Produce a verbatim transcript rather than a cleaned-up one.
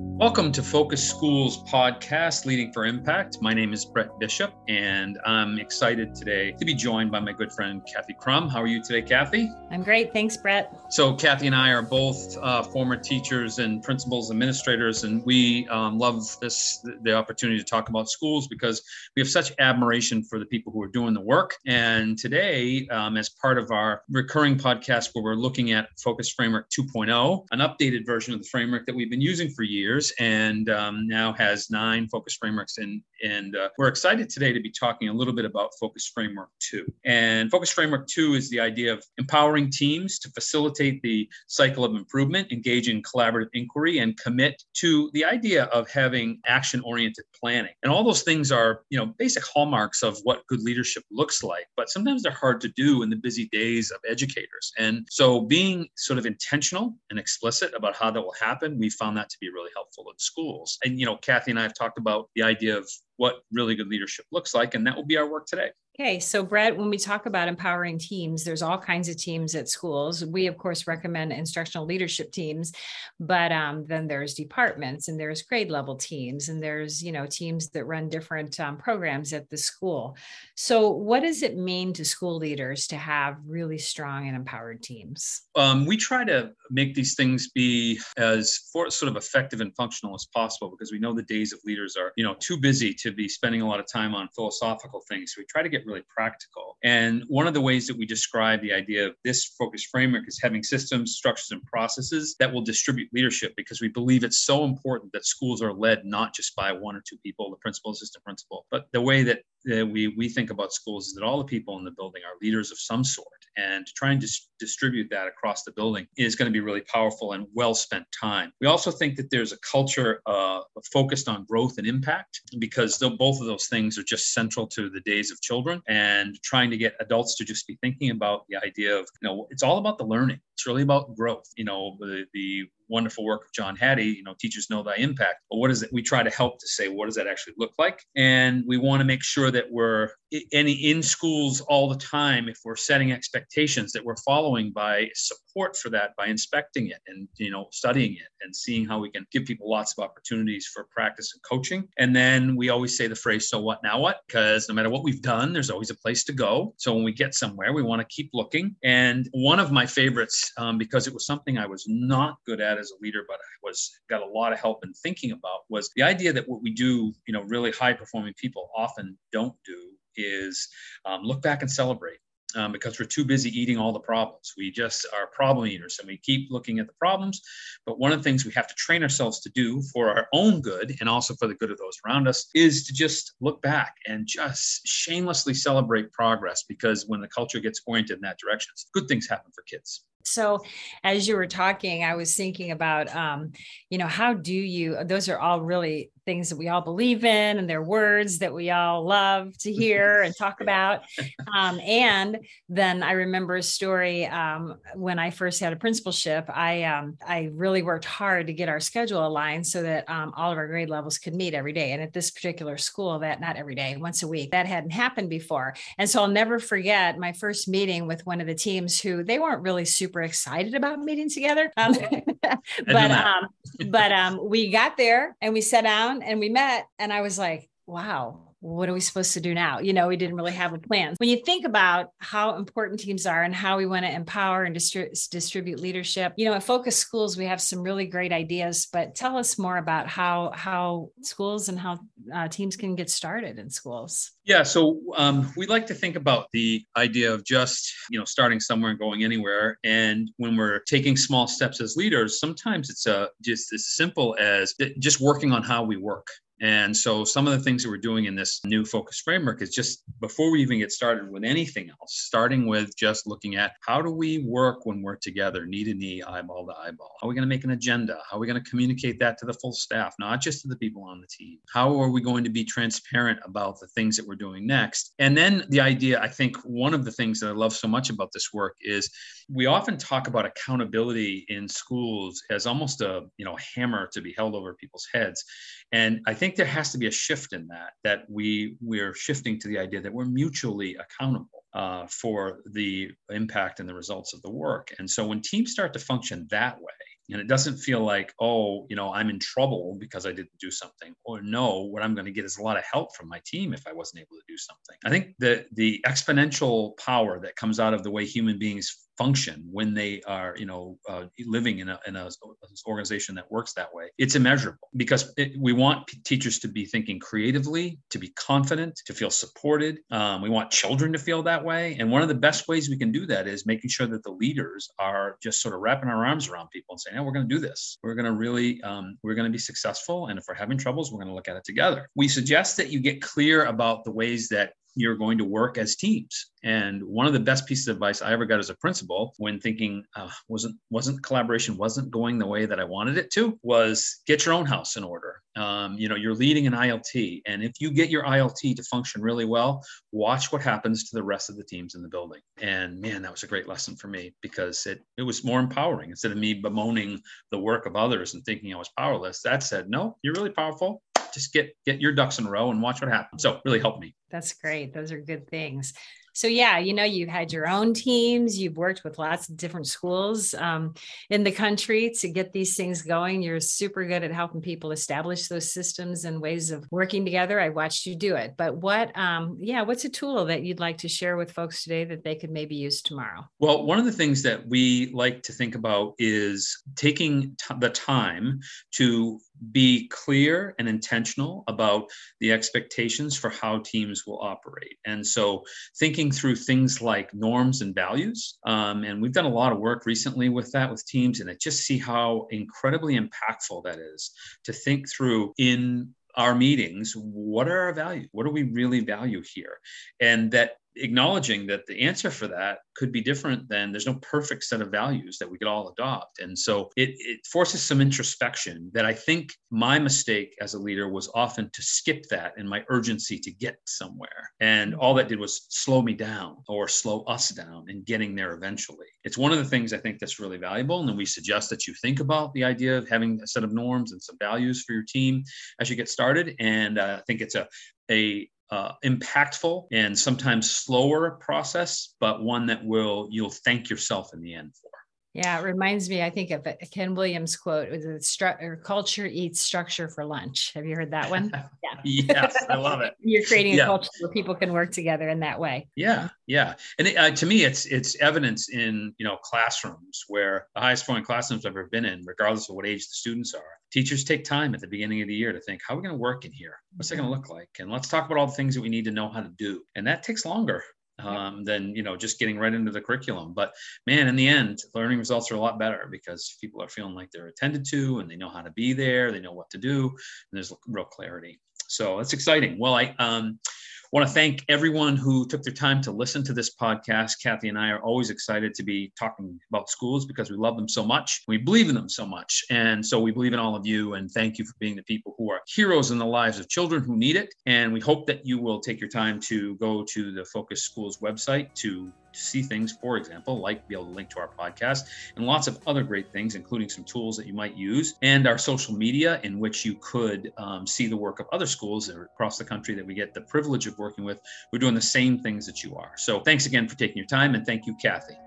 Welcome to Focus Schools podcast, Leading for Impact. My name is Brett Bishop, and I'm excited today to be joined by my good friend, Kathy Crum. How are you today, Kathy? I'm great. Thanks, Brett. So Kathy and I are both uh, former teachers and principals, administrators, and we um, love this, the opportunity to talk about schools because we have such admiration for the people who are doing the work. And today, um, as part of our recurring podcast where we're looking at Focus Framework two point oh, an updated version of the framework that we've been using for years, and um, now has nine focus frameworks. And, and uh, we're excited today to be talking a little bit about Focus Framework two. And Focus Framework two is the idea of empowering teams to facilitate the cycle of improvement, engage in collaborative inquiry, and commit to the idea of having action-oriented planning. And all those things are, you know, basic hallmarks of what good leadership looks like, but sometimes they're hard to do in the busy days of educators. And so being sort of intentional and explicit about how that will happen, we found that to be really helpful in schools. And, you know, Kathy and I have talked about the idea of what really good leadership looks like, and that will be our work today. Okay. So Brett, when we talk about empowering teams, there's all kinds of teams at schools. We, of course, recommend instructional leadership teams, but um, then there's departments and there's grade level teams and there's, you know, teams that run different um, programs at the school. So what does it mean to school leaders to have really strong and empowered teams? Um, we try to make these things be as for, sort of effective and functional as possible, because we know the days of leaders are, you know, too busy to be spending a lot of time on philosophical things. So we try to get really practical. And one of the ways that we describe the idea of this focus framework is having systems, structures, and processes that will distribute leadership, because we believe it's so important that schools are led not just by one or two people, the principal, assistant principal, but the way that uh, we, we think about schools is that all the people in the building are leaders of some sort. And to try and dis- distribute that across the building is going to be really powerful and well-spent time. We also think that there's a culture uh, focused on growth and impact, because the, both of those things are just central to the days of children, and trying to get adults to just be thinking about the idea of, you know, it's all about the learning. It's really about growth. You know, the, the wonderful work of John Hattie, you know, teachers know thy impact. But what is it? We try to help to say, what does that actually look like? And we want to make sure that we're any in schools all the time, if we're setting expectations, that we're following by support for that, by inspecting it and, you know, studying it and seeing how we can give people lots of opportunities for practice and coaching. And then we always say the phrase, so what, now what? Because no matter what we've done, there's always a place to go. So when we get somewhere, we want to keep looking. And one of my favorites, um, because it was something I was not good at as a leader, but I was got a lot of help in thinking about, was the idea that what we do, you know, really high performing people often don't do is um, look back and celebrate. Um, because we're too busy eating all the problems. We just are problem eaters, and we keep looking at the problems. But one of the things we have to train ourselves to do for our own good, and also for the good of those around us, is to just look back and just shamelessly celebrate progress, because when the culture gets oriented in that direction, good things happen for kids. So as you were talking, I was thinking about, um, you know, how do you, those are all really things that we all believe in, and they're words that we all love to hear and talk about. Um, and then I remember a story um, when I first had a principalship, I, um, I really worked hard to get our schedule aligned so that um, all of our grade levels could meet every day. And at this particular school, that not every day, once a week, that hadn't happened before. And so I'll never forget my first meeting with one of the teams who they weren't really super excited about meeting together. Um, but um, but um, we got there and we sat down and we met, and I was like, wow, what are we supposed to do now? You know, we didn't really have a plan. When you think about how important teams are and how we want to empower and distri- distribute leadership, you know, at Focus Schools, we have some really great ideas, but tell us more about how, how schools and how uh, teams can get started in schools. Yeah. So um, we like to think about the idea of just, you know, starting somewhere and going anywhere. And when we're taking small steps as leaders, sometimes it's a, just as simple as just working on how we work. And so some of the things that we're doing in this new focus framework is just before we even get started with anything else, starting with just looking at how do we work when we're together, knee to knee, eyeball to eyeball? How are we going to make an agenda? How are we going to communicate that to the full staff, not just to the people on the team? How are we going to be transparent about the things that we're doing next? And then the idea, I think one of the things that I love so much about this work is we often talk about accountability in schools as almost a, you know, hammer to be held over people's heads. And I think I think there has to be a shift in that, that we we're shifting to the idea that we're mutually accountable uh, for the impact and the results of the work. And so when teams start to function that way, And it doesn't feel like, oh, you know, I'm in trouble because I didn't do something, or no, what I'm going to get is a lot of help from my team if I wasn't able to do something. I think the the exponential power that comes out of the way human beings function when they are, you know, uh, living in a, in a organization that works that way, it's immeasurable, because it, we want p- teachers to be thinking creatively, to be confident, to feel supported. Um, we want children to feel that way. And one of the best ways we can do that is making sure that the leaders are just sort of wrapping our arms around people and saying, no, we're going to do this. We're going to really, um, we're going to be successful. And if we're having troubles, we're going to look at it together. We suggest that you get clear about the ways that you're going to work as teams. And one of the best pieces of advice I ever got as a principal when thinking uh, wasn't wasn't collaboration wasn't going the way that I wanted it to was get your own house in order. Um, you know, you're leading an I L T. And if you get your I L T to function really well, watch what happens to the rest of the teams in the building. And man, that was a great lesson for me, because it, it was more empowering. Instead of me bemoaning the work of others and thinking I was powerless, that said, no, you're really powerful. Just get, get your ducks in a row and watch what happens. So really helped me. That's great. Those are good things. So yeah, you know, you've had your own teams, you've worked with lots of different schools um, in the country to get these things going. You're super good at helping people establish those systems and ways of working together. I watched you do it. But what, um, yeah, what's a tool that you'd like to share with folks today that they could maybe use tomorrow? Well, one of the things that we like to think about is taking t- the time to be clear and intentional about the expectations for how teams will operate. And so thinking through things like norms and values. Um, and we've done a lot of work recently with that with teams, and I just see how incredibly impactful that is to think through in our meetings. What are our values? What do we really value here? And that acknowledging that the answer for that could be different than there's no perfect set of values that we could all adopt. And so it, it forces some introspection that I think my mistake as a leader was often to skip that in my urgency to get somewhere. And all that did was slow me down or slow us down in getting there eventually. It's one of the things I think that's really valuable. And then we suggest that you think about the idea of having a set of norms and some values for your team as you get started. And uh, I think it's a, a, Uh, impactful and sometimes slower process, but one that will you'll thank yourself in the end for. Yeah, it reminds me, I think, of a Ken Williams quote, was stru- culture eats structure for lunch. Have you heard that one? Yeah. Yes, I love it. You're creating a yeah. culture where people can work together in that way. Yeah, yeah. And it, uh, to me, it's it's evidence in, you know, classrooms, where the highest scoring classrooms I've ever been in, regardless of what age the students are, teachers take time at the beginning of the year to think, how are we going to work in here? What's it going to look like? And let's talk about all the things that we need to know how to do. And that takes longer. Um, than, you know, just getting right into the curriculum. But man, in the end, learning results are a lot better because people are feeling like they're attended to and they know how to be there. They know what to do. And there's real clarity. So that's exciting. Well, I um, want to thank everyone who took their time to listen to this podcast. Kathy and I are always excited to be talking about schools because we love them so much. We believe in them so much. And so we believe in all of you. And thank you for being the people who are heroes in the lives of children who need it. And we hope that you will take your time to go to the Focus Schools website to see things, for example, like be able to link to our podcast and lots of other great things, including some tools that you might use, and our social media, in which you could um, see the work of other schools across the country that we get the privilege of working with, who are doing the same things that you are. So thanks again for taking your time, and thank you, Kathy.